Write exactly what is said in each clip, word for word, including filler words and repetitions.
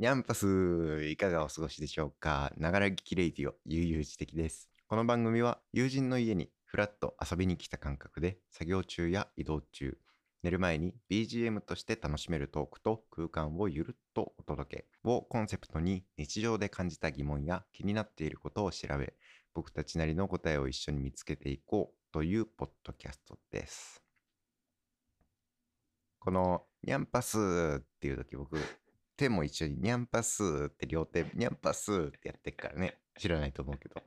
ニャンパス、いかがお過ごしでしょうか。ながら聞きレイディオ、悠々自適です。この番組は友人の家にフラッと遊びに来た感覚で、作業中や移動中、寝る前に ビージーエム として楽しめるトークと空間をゆるっとお届けをコンセプトに、日常で感じた疑問や気になっていることを調べ、僕たちなりの答えを一緒に見つけていこうというポッドキャストです。このニャンパスっていう時、僕手も一緒にニャンパスーって両手ニャンパスーってやってるからね、知らないと思うけど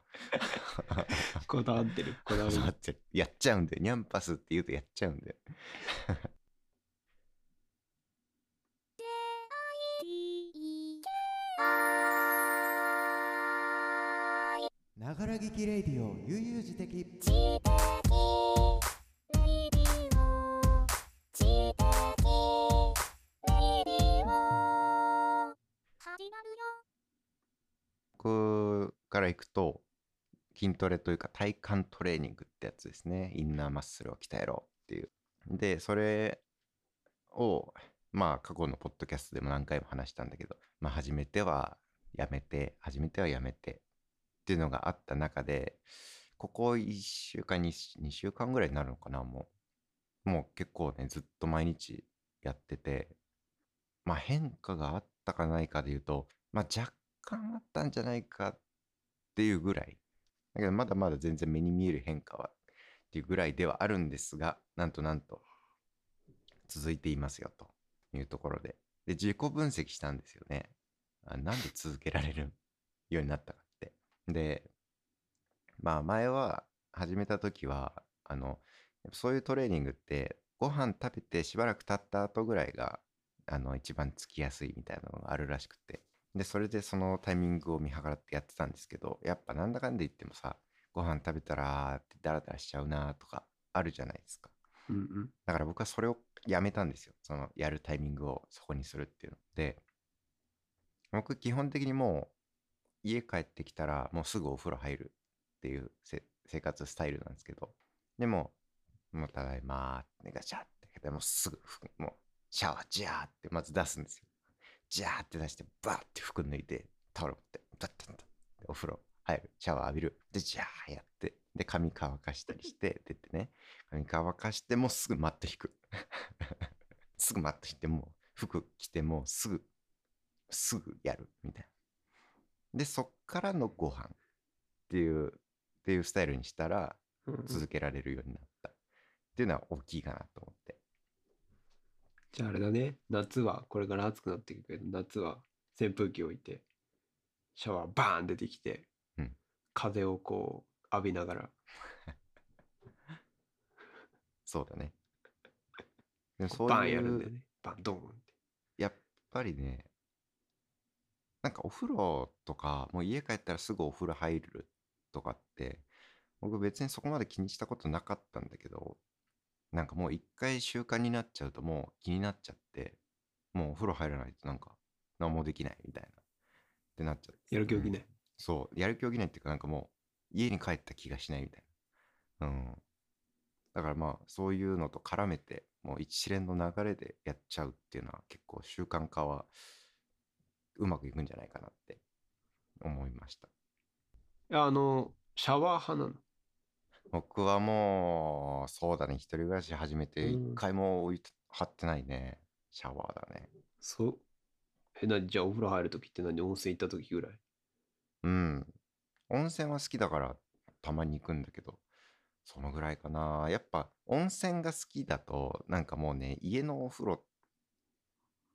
こだわってるこだわってるやっちゃうんだよ、ニャンパスって言うとやっちゃうんだよながら聞きレディオ、悠々自適。僕からいくと筋トレというか体幹トレーニングってやつですね。インナーマッスルを鍛えろっていう。でそれをまあ過去のポッドキャストでも何回も話したんだけど、まあ始めてはやめて始めてはやめてっていうのがあった中で、ここいっしゅうかんにしゅうかんぐらいになるのかな、もうもう結構ねずっと毎日やってて、まあ変化があったかないかでいうと、まあ若干あったんじゃないかっていうぐらいだけど、まだまだ全然目に見える変化はっていうぐらいではあるんですが、なんとなんと続いていますよというところで、で自己分析したんですよね。あ、なんで続けられるようになったかって。でまあ前は始めた時はあのそういうトレーニングってご飯食べてしばらく経った後ぐらいがあの一番つきやすいみたいなのがあるらしくて、でそれでそのタイミングを見計らってやってたんですけど、やっぱなんだかんで言ってもさ、ご飯食べたらーってダラダラしちゃうなとかあるじゃないですか、うんうん、だから僕はそれをやめたんですよ。そのやるタイミングをそこにするっていうので、僕基本的にもう家帰ってきたらもうすぐお風呂入るっていう生活スタイルなんですけど、でももうただいまーってガチャってもうすぐもうシャワージャーってまず出すんですよ。ジャーって出してバーって服脱いでタオル持ってダッダッダッお風呂入る、シャワー浴びる、でジャーやって、で髪乾かしたりして出てね、髪乾かしてもうすぐマット引くすぐマット引いてもう服着てもうすぐすぐやるみたいな。でそっからのご飯っていうっていうスタイルにしたら続けられるようになったっていうのは大きいかなと思って。じゃああれだね、夏はこれから暑くなっていくけど、夏は扇風機置いてシャワーバーン出てきて、うん、風をこう浴びながらそうだねでもそういうバーンやるんだよね、バンドーンってやっぱりね。なんかお風呂とかもう家帰ったらすぐお風呂入るとかって僕別にそこまで気にしたことなかったんだけど、なんかもう一回習慣になっちゃうともう気になっちゃって、もうお風呂入らないとなんか何もできないみたいなってなっちゃって、やる気起きない、うん、そうやる気起きないっていうか、なんかもう家に帰った気がしないみたいな、うん、だからまあそういうのと絡めてもう一連の流れでやっちゃうっていうのは結構習慣化はうまくいくんじゃないかなって思いました。いやあのシャワー派なの？僕はもうそうだね、一人暮らし始めて一回も置い張ってないね、うん、シャワーだね。そうえな、じゃあお風呂入るときって何、温泉行ったときぐらい？うん温泉は好きだからたまに行くんだけど、そのぐらいかな。やっぱ温泉が好きだとなんかもうね、家のお風呂っ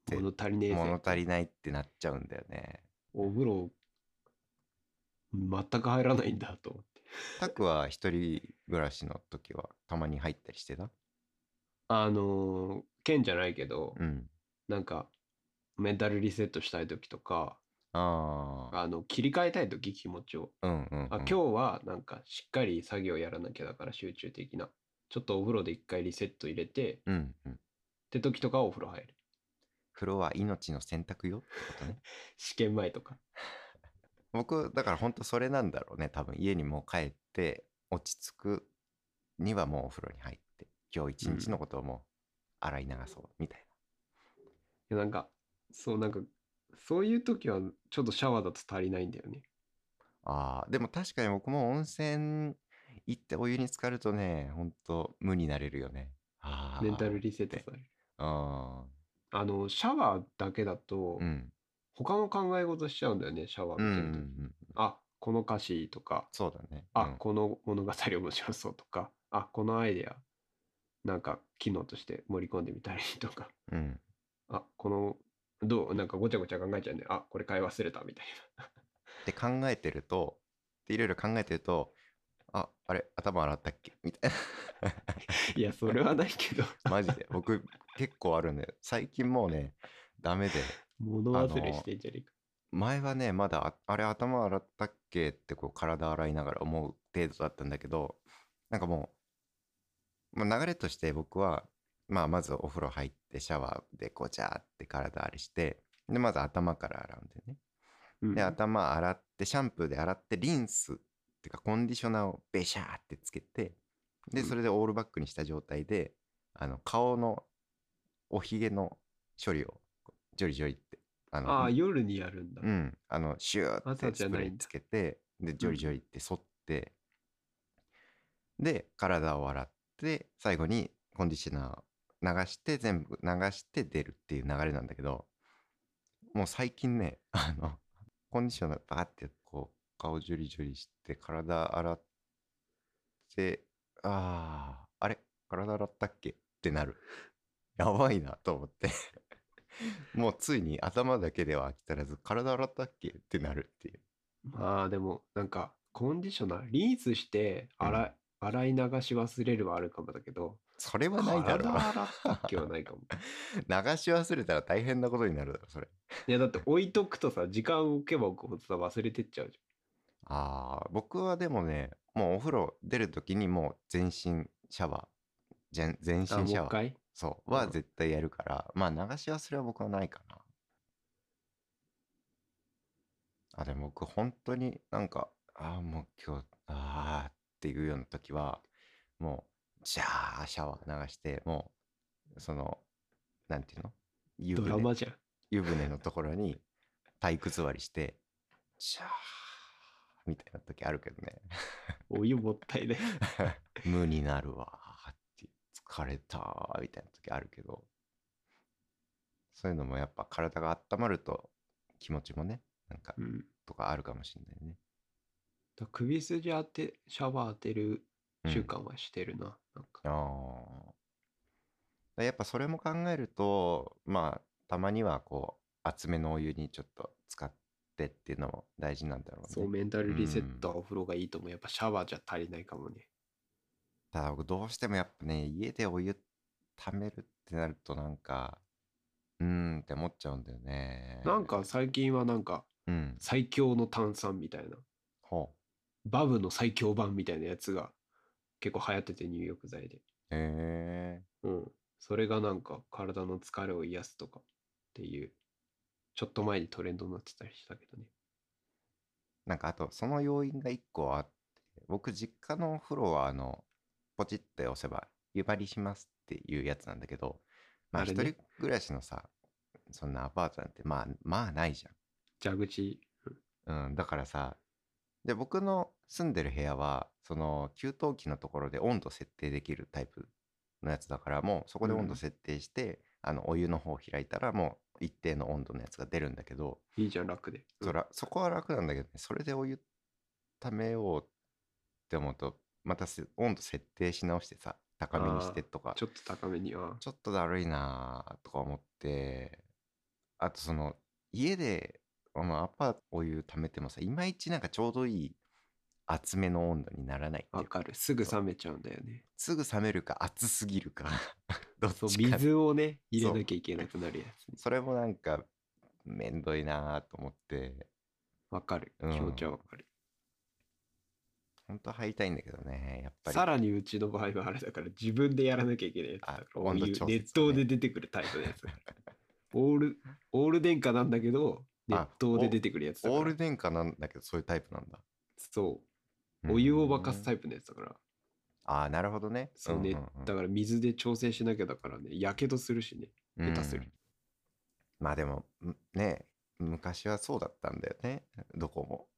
て物足りねえぜ、物足りないってなっちゃうんだよね。お風呂全く入らないんだと思って。タクは一人暮らしの時はたまに入ったりしてた？あの県じゃないけど、うん、なんかメンタルリセットしたい時とか、ああの切り替えたい時、気持ちを、うんうんうん、あ今日はなんかしっかり作業やらなきゃだから集中的な、ちょっとお風呂で一回リセット入れて、うんうん、って時とかお風呂入る。風呂は命の洗濯よってことね試験前とか僕だから本当それなんだろうね、多分家にもう帰って落ち着くにはもうお風呂に入って今日一日のことをもう洗い流そうみたいな、うん、いやなんかそうなんかそういう時はちょっとシャワーだと足りないんだよね。ああ、でも確かに僕も温泉行ってお湯に浸かるとね、ほんと無になれるよね。ああ、メンタルリセットされる。ああ、あのシャワーだけだと、うん、他の考え事しちゃうんだよね、シャワー見てるとき、うんうんうん、あ、この歌詞とか、そうだね、うん、あ、この物語面白そうとか、あ、このアイデアなんか機能として盛り込んでみたりとか、うん、あ、このどうなんかごちゃごちゃ考えちゃうんで、あ、これ買い忘れたみたいなで考えてると、でいろいろ考えてると、あ、あれ頭洗ったっけみたいないやそれはないけどマジで僕結構あるんで、最近もうねダメで物忘れしてんじゃねえか。前はね、まだ あ, あれ頭洗ったっけってこう体洗いながら思う程度だったんだけど、なんかもう、まあ、流れとして僕は、まあ、まずお風呂入ってシャワーでこうジャーって体洗いして、でまず頭から洗うんだよね、うん、で頭洗ってシャンプーで洗ってリンスっていうかコンディショナーをベシャーってつけて、でそれでオールバックにした状態で、あの顔のおひげの処理をジョリジョリって、あの、あ、夜にやるんだ、うん、あのシューってスプレーつけて、でジョリジョリって剃って、うん、で体を洗って最後にコンディショナー流して全部流して出るっていう流れなんだけど、もう最近ね、あのコンディショナーバーってこう顔ジョリジョリして体洗って、ああ、あれ体洗ったっけってなる。やばいなと思ってもうついに頭だけでは飽き足らず、体洗ったっけってなるっていう。まあでもなんかコンディショナーリンスして洗い、うん、洗い流し忘れるはあるかもだけど、それはないだろ。体洗ったっけはないかも流し忘れたら大変なことになるだろそれ。いやだって置いとくとさ、時間を置けば置くほどさ忘れてっちゃうじゃん。ああ、僕はでもね、もうお風呂出るときにもう全身シャワー、全身シャワー、そうは絶対やるから、うん、まあ流し忘れは僕はないかな。あ、でも僕本当になんか、ああもう今日ああっていうような時はもうジャーシャワー流して、もうそのなんていうの、湯船、ドラマじゃん、湯船のところに体育座りしてジャーみたいな時あるけどねお湯もったいない無になるわーって、疲れたーみたいな時あるけど、そういうのもやっぱ体が温まると気持ちもね、なんかとかあるかもしれないね、うん、首筋当てシャワー当てる習慣はしてるな、うん、なんかああ、やっぱそれも考えると、まあたまにはこう熱めのお湯にちょっと使ってっていうのも大事なんだろうね。そう、メンタルリセットはお風呂がいいと思う、うん、やっぱシャワーじゃ足りないかもね。ただ僕どうしてもやっぱね、家でお湯ためるってなるとなんかうーんって思っちゃうんだよね。なんか最近はなんか、うん、最強の炭酸みたいな、ほう、バブの最強版みたいなやつが結構流行ってて、入浴剤で、へー、うん、それがなんか体の疲れを癒すとかっていうちょっと前にトレンドになってたりしたけどね。なんかあとその要因がいっこあって、僕実家のお風呂はあのポチッて押せば湯張りしますっていうやつなんだけど、まあ一人暮らしのさ、そんなアパートなんてまあまあないじゃん、蛇口、うん、だからさ、で僕の住んでる部屋はその給湯器のところで温度設定できるタイプのやつだから、もうそこで温度設定して、うん、あのお湯の方を開いたらもう一定の温度のやつが出るんだけど、いいじゃん、楽で、うん、そらそこは楽なんだけどね。それでお湯ためようって思うと、また温度設定し直してさ、高めにしてとか、ちょっと高めにはちょっとだるいなとか思って、あとその家であのアパートお湯ためてもさ、いまいちなんかちょうどいい熱めの温度にならないっていうか。わかる、すぐ冷めちゃうんだよね。すぐ冷めるか熱すぎるかどっちか。そう、水をね入れなきゃいけなくなるやつ、ね、そ, それもなんかめんどいなと思って。わかる、気持ちはわかる、ほんと入りたいんだけどね、やっぱり。さらにうちの場合はあれだから、自分でやらなきゃいけないやつだから、温度調節、ね、熱湯で出てくるタイプのやつだからオールオール電化なんだけど熱湯で出てくるやつだから。オール電化なんだけどそういうタイプなんだ。そう、お湯を沸かすタイプのやつだから。ああ、なるほどね。そうね、うんうんうん、だから水で調整しなきゃだからね、やけどするしね、下手する、うん、まあでもね、昔はそうだったんだよね、どこも。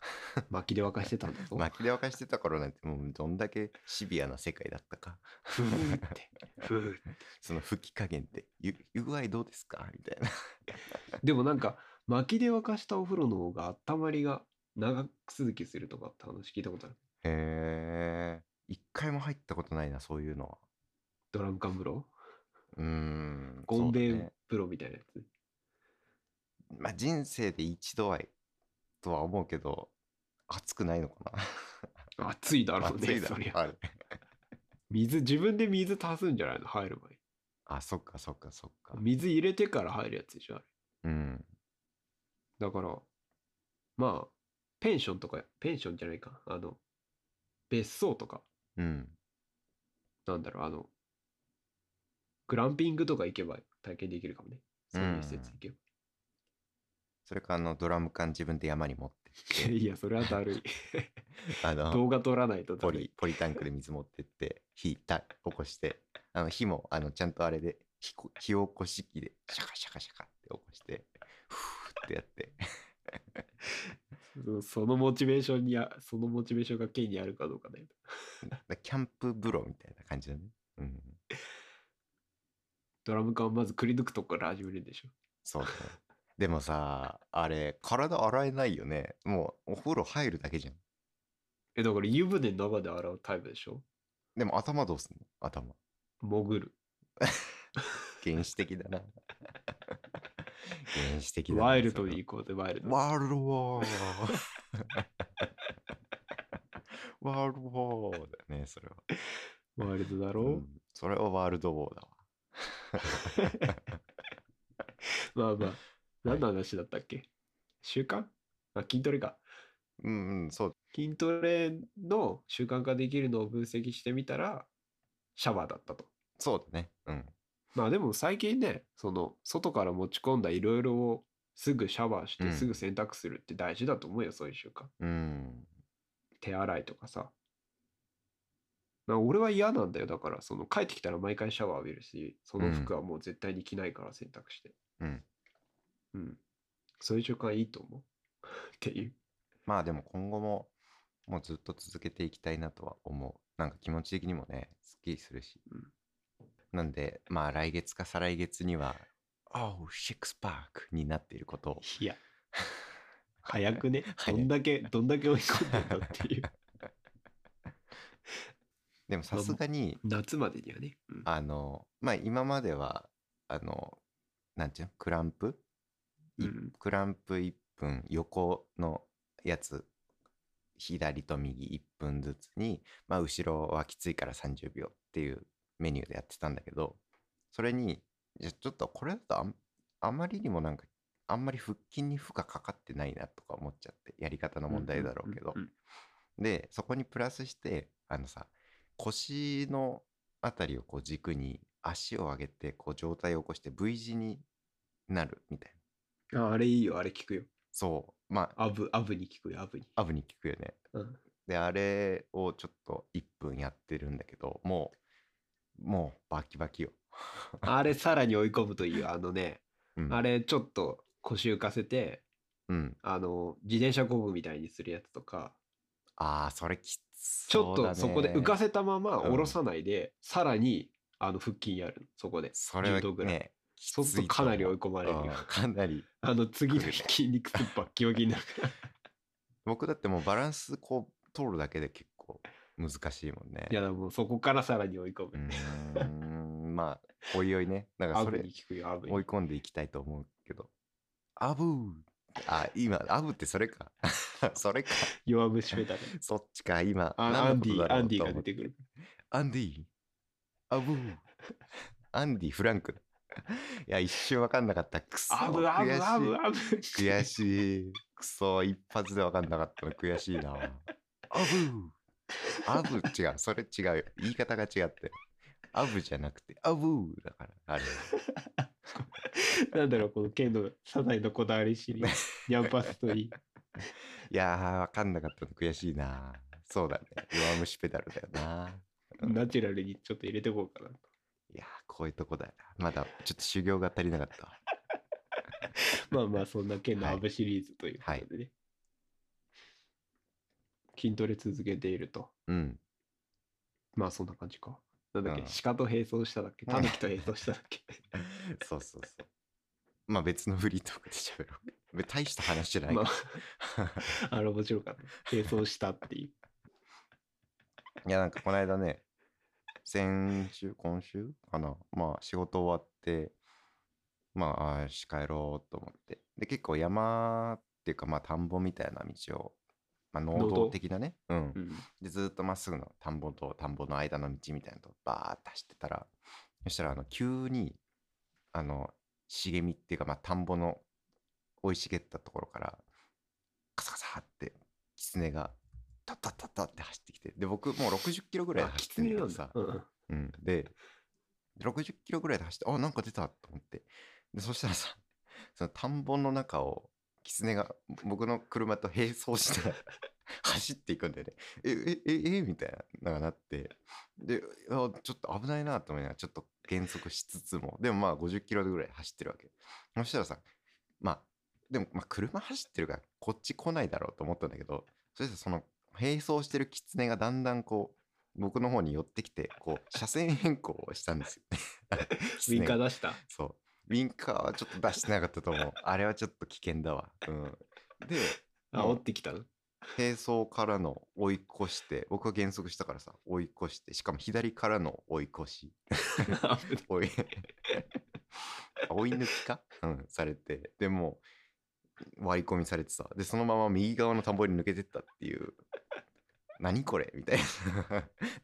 薪で沸かしてたんだぞ。薪で沸かしてた頃なんて、もうどんだけシビアな世界だったか。ふーって、ふーって。その吹き加減って、湯具合どうですかみたいな。でもなんか、薪で沸かしたお風呂の方が温まりが長続きするとかって話聞いたことある。へー。一回も入ったことないな、そういうのは。ドラム缶風呂？うーん。ゴンベン風呂みたいなやつ。まあ、人生で一度はとは思うけど、暑くないのかな。暑いだろうね。暑いだろうね。あれ水、自分で水足すんじゃないの、入る前に。あ、そっかそっかそっか。水入れてから入るやつでしょ、あれ。うん。だから、まあ、ペンションとか、ペンションじゃないか、あの、別荘とか、うん。なんだろう、あの、グランピングとか行けば体験できるかもね。そういう施設行けば。うん、それかあのドラム缶自分で山に持ってっていやそれはだるいあの動画撮らないとだるい。ポリ、ポリタンクで水持ってって火た起こして、あの火もあのちゃんとあれで 火, 火起こし器でシャカシャカシャカって起こしてフーってやってそのモチベーションにあそのモチベーションがKにあるかどうかだよキャンプ風呂みたいな感じだね、うん、ドラム缶をまずくり抜くとこから始めるんでしょ。そうだね。でもさ、あれ、体洗えないよね。もう、お風呂入るだけじゃん。え、だから湯船の中で洗うタイプでしょ？でも頭どうすんの？頭。潜る。原始的だな。原始的だな。ワイルドに行こうぜ、ワイルド。ワールドワー。ワールドワーだね、それは。ワイルドだろう、うん、それはワールドワーだわ。まあまあ。何の話だったっけ、はい、習慣？あ、筋トレか。うんうん、そう。筋トレの習慣化できるのを分析してみたら、シャワーだったと。そうだね。うん。まあでも最近ね、その、外から持ち込んだいろいろをすぐシャワーして、すぐ洗濯するって大事だと思うよ、うん、そういう習慣。うん。手洗いとかさ。か俺は嫌なんだよ。だから、その、帰ってきたら毎回シャワー浴びるし、その服はもう絶対に着ないから洗濯して。うん。うんうん、そういう習慣いいと思うっていう。まあでも今後ももうずっと続けていきたいなとは思う。なんか気持ち的にもね、すっきりするし、うん、なんでまあ来月か再来月には「Oh, Six Pack」になっていることを。いや早くねどんだけどんだけ追い込んでんだっていうでもさすがに、まあ、夏までにはね、うん、あのまあ今まではあのなんていうの、クランプうん、クランプいっぷん横のやつ左と右いっぷんずつに、まあ、後ろはきついからさんじゅうびょうっていうメニューでやってたんだけど、それにちょっとこれだと あ, あまりにもなんかあんまり腹筋に負荷かかってないなとか思っちゃって、やり方の問題だろうけど、うんうんうん、でそこにプラスしてあのさ、腰のあたりをこう軸に足を上げてこう上体を起こして V 字になるみたいな。あ, あれいいよ、あれ効くよ。そう。まあ、アブ、アブに効くよ、アブに。アブに効くよね。うん。で、あれをちょっといっぷんやってるんだけど、もう、もうバキバキよ。あれさらに追い込むといいよ、あのね、うん、あれちょっと腰浮かせて、うん、あの、自転車こぐみたいにするやつとか。ああ、それきつそうだね。ちょっとそこで浮かせたまま下ろさないで、うん、さらにあの腹筋やる、そこで。それはね。そうするとかなり追い込まれるよ、うん、かなりあの次の筋肉とバッキバキになるから僕だってもうバランスこう取るだけで結構難しいもんね。いやでもそこからさらに追い込む、ね、うーんまあおいおいね、なんかそれ追い込んでいきたいと思うけど。アブー、あ今アブってそれかそれか弱虫めだね。そっちか。今アンディアンディが出てくる。アンディアブーアンディフランクだ。いや一瞬分かんなかった。くそ悔しい。悔しい。くそ一発で分かんなかったの悔しいな。アブアブ違う、それ違うよ、言い方が違って、アブじゃなくてアブだからあれ。なんだろうこの剣のサザエのこだわりシリーズニャンパストリー。いや分かんなかったの悔しいな。そうだね、弱虫ペダルだよな。ナチュラルにちょっと入れてこうかな。いやーこういうとこだよな。まだちょっと修行が足りなかったまあまあそんな県の阿部シリーズということでね、はいはい、筋トレ続けていると、うん、まあそんな感じか。なんだっけ、鹿と並走しただっけ、タヌキと並走しただっけ。そうそうそう。まあ別のフリートークで喋ろう。大した話じゃないから、まあ、あれ面白かった。並走したっていう。いやなんかこの間ね、先週今週かな、まあ仕事終わって、まあよし帰ろうと思って、で結構山っていうかまあ田んぼみたいな道を、まあ、農道的なね、うんうん、でずっとまっすぐの田んぼと田んぼの間の道みたいなのをバーッと走ってたら、そしたらあの急にあの茂みっていうかまあ田んぼの生い茂ったところからカサカサってキツネがタッタッタッタって走ってきて、で僕もうろくじゅっキロぐらいで走ってんだけどさ、うんうん、でろくじゅっキロぐらいで走って、あなんか出たと思って、でそしたらさ、その田んぼの中をキツネが僕の車と並走して走っていくんだよね。ええええみたいなのがなって、でちょっと危ないなと思いながらちょっと減速しつつも、でもまあごじゅっキロぐらい走ってるわけ。そしたらさ、まあでもまあ車走ってるからこっち来ないだろうと思ったんだけど、そしたらその並走してるキツネがだんだんこう僕の方に寄ってきて、こう車線変更をしたんですよ。ウインカー出した。そう。ウィンカーはちょっと出してなかったと思う。あれはちょっと危険だわ。うん、で、煽ってきたの。並走からの追い越して、僕は減速したからさ、追い越して、しかも左からの追い越し。追い抜きか、うん、されて、でも割り込みされてさ、で、そのまま右側の田んぼに抜けてったっていう、何これみたいな。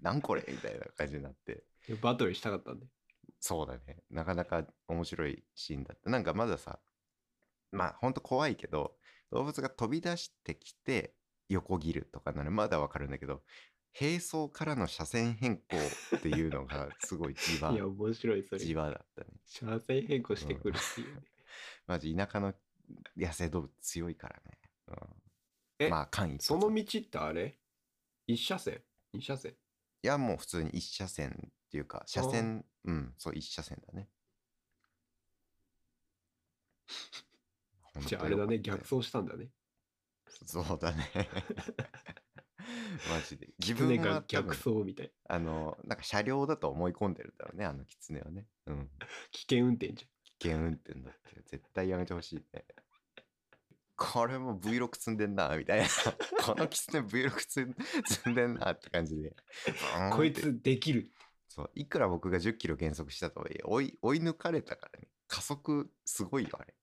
何これみたいな感じになって。バトルしたかったんで。そうだね、なかなか面白いシーンだった。なんかまださ、まあほんと怖いけど、動物が飛び出してきて横切るとかならまだわかるんだけど、並走からの車線変更っていうのがすごい地場いや面白い、それ地場だったね。車線変更してくるっていう、うん、マジ田舎の野生動物強いからね、うん、えまあ間一その道ってあれ一車線二車線いやもう普通に一車線っていうか車線、うん、そう一車線だね。じゃああれだね、逆走したんだね。そうだね。マジで自分が逆走みたいな、あのなんか車両だと思い込んでるんだろうね、あのキツネはね、うん、危険運転じゃん。危険運転だって絶対やめてほしいね。これも ブイろく 積んでんなみたいなこのキツネ ブイろく 積んでんなって感じでこいつできる。そういくら僕がじゅっキロ減速したとはいえ追い、追い抜かれたからね。加速すごいよあれ。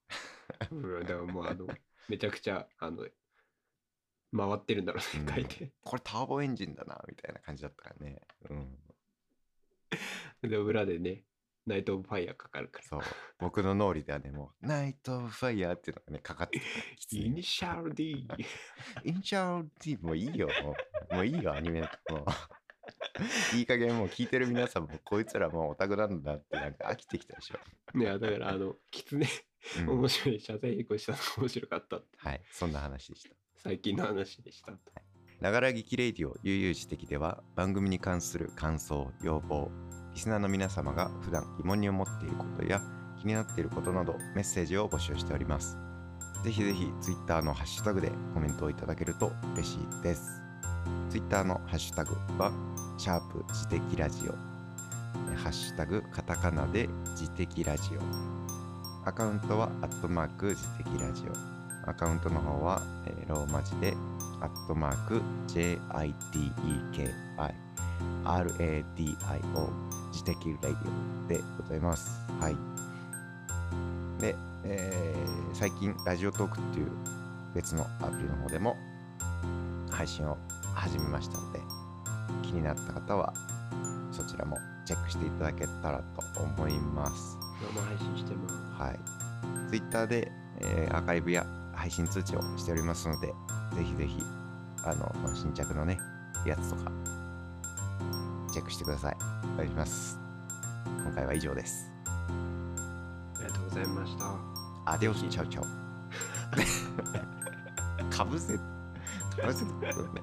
うん、だからもうあのめちゃくちゃあの回ってるんだろうね、回転、うん、これターボエンジンだなみたいな感じだったからね、うん、で裏でねナイトオブファイヤーかかるから。そう僕の脳裏ではねもうナイトオブファイヤーっていうのがねかかってた。イニシャル D イニシャル D もういいよもう、 もういいよアニメのいい加減もう聞いてる皆さんもこいつらもうオタクなんだってなんか飽きてきたでしょ。いやだからあのキツネ面白い、車線変更したのが面白かったって、うん、はい、そんな話でした。最近の話でした。ながら聞きレディオ悠々自適では番組に関する感想要望、リスナーの皆様が普段疑問に思っていることや気になっていることなどメッセージを募集しております。ぜひぜひツイッターのハッシュタグでコメントをいただけると嬉しいです。ツイッターのハッシュタグはシャープ自適ラジオ、ハッシュタグカタカナで自適ラジオ、アカウントはアットマーク自適ラジオ、アカウントの方は、えー、ローマ字でアットマーク ジェイアイティーイーケーアイアールエーディーアイオ 自適ラジオでございます。はいで、えー、最近ラジオトークっていう別のアプリの方でも配信を始めましたので、気になった方はそちらもチェックしていただけたらと思います。生配信してます。はい、Twitter で、えー、アーカイブや配信通知をしておりますので、ぜひぜひあの新着のねやつとかチェックしてください。お願いします。今回は以上です。ありがとうございました。アデオスチャウチャウ。かぶせかぶせてくるね。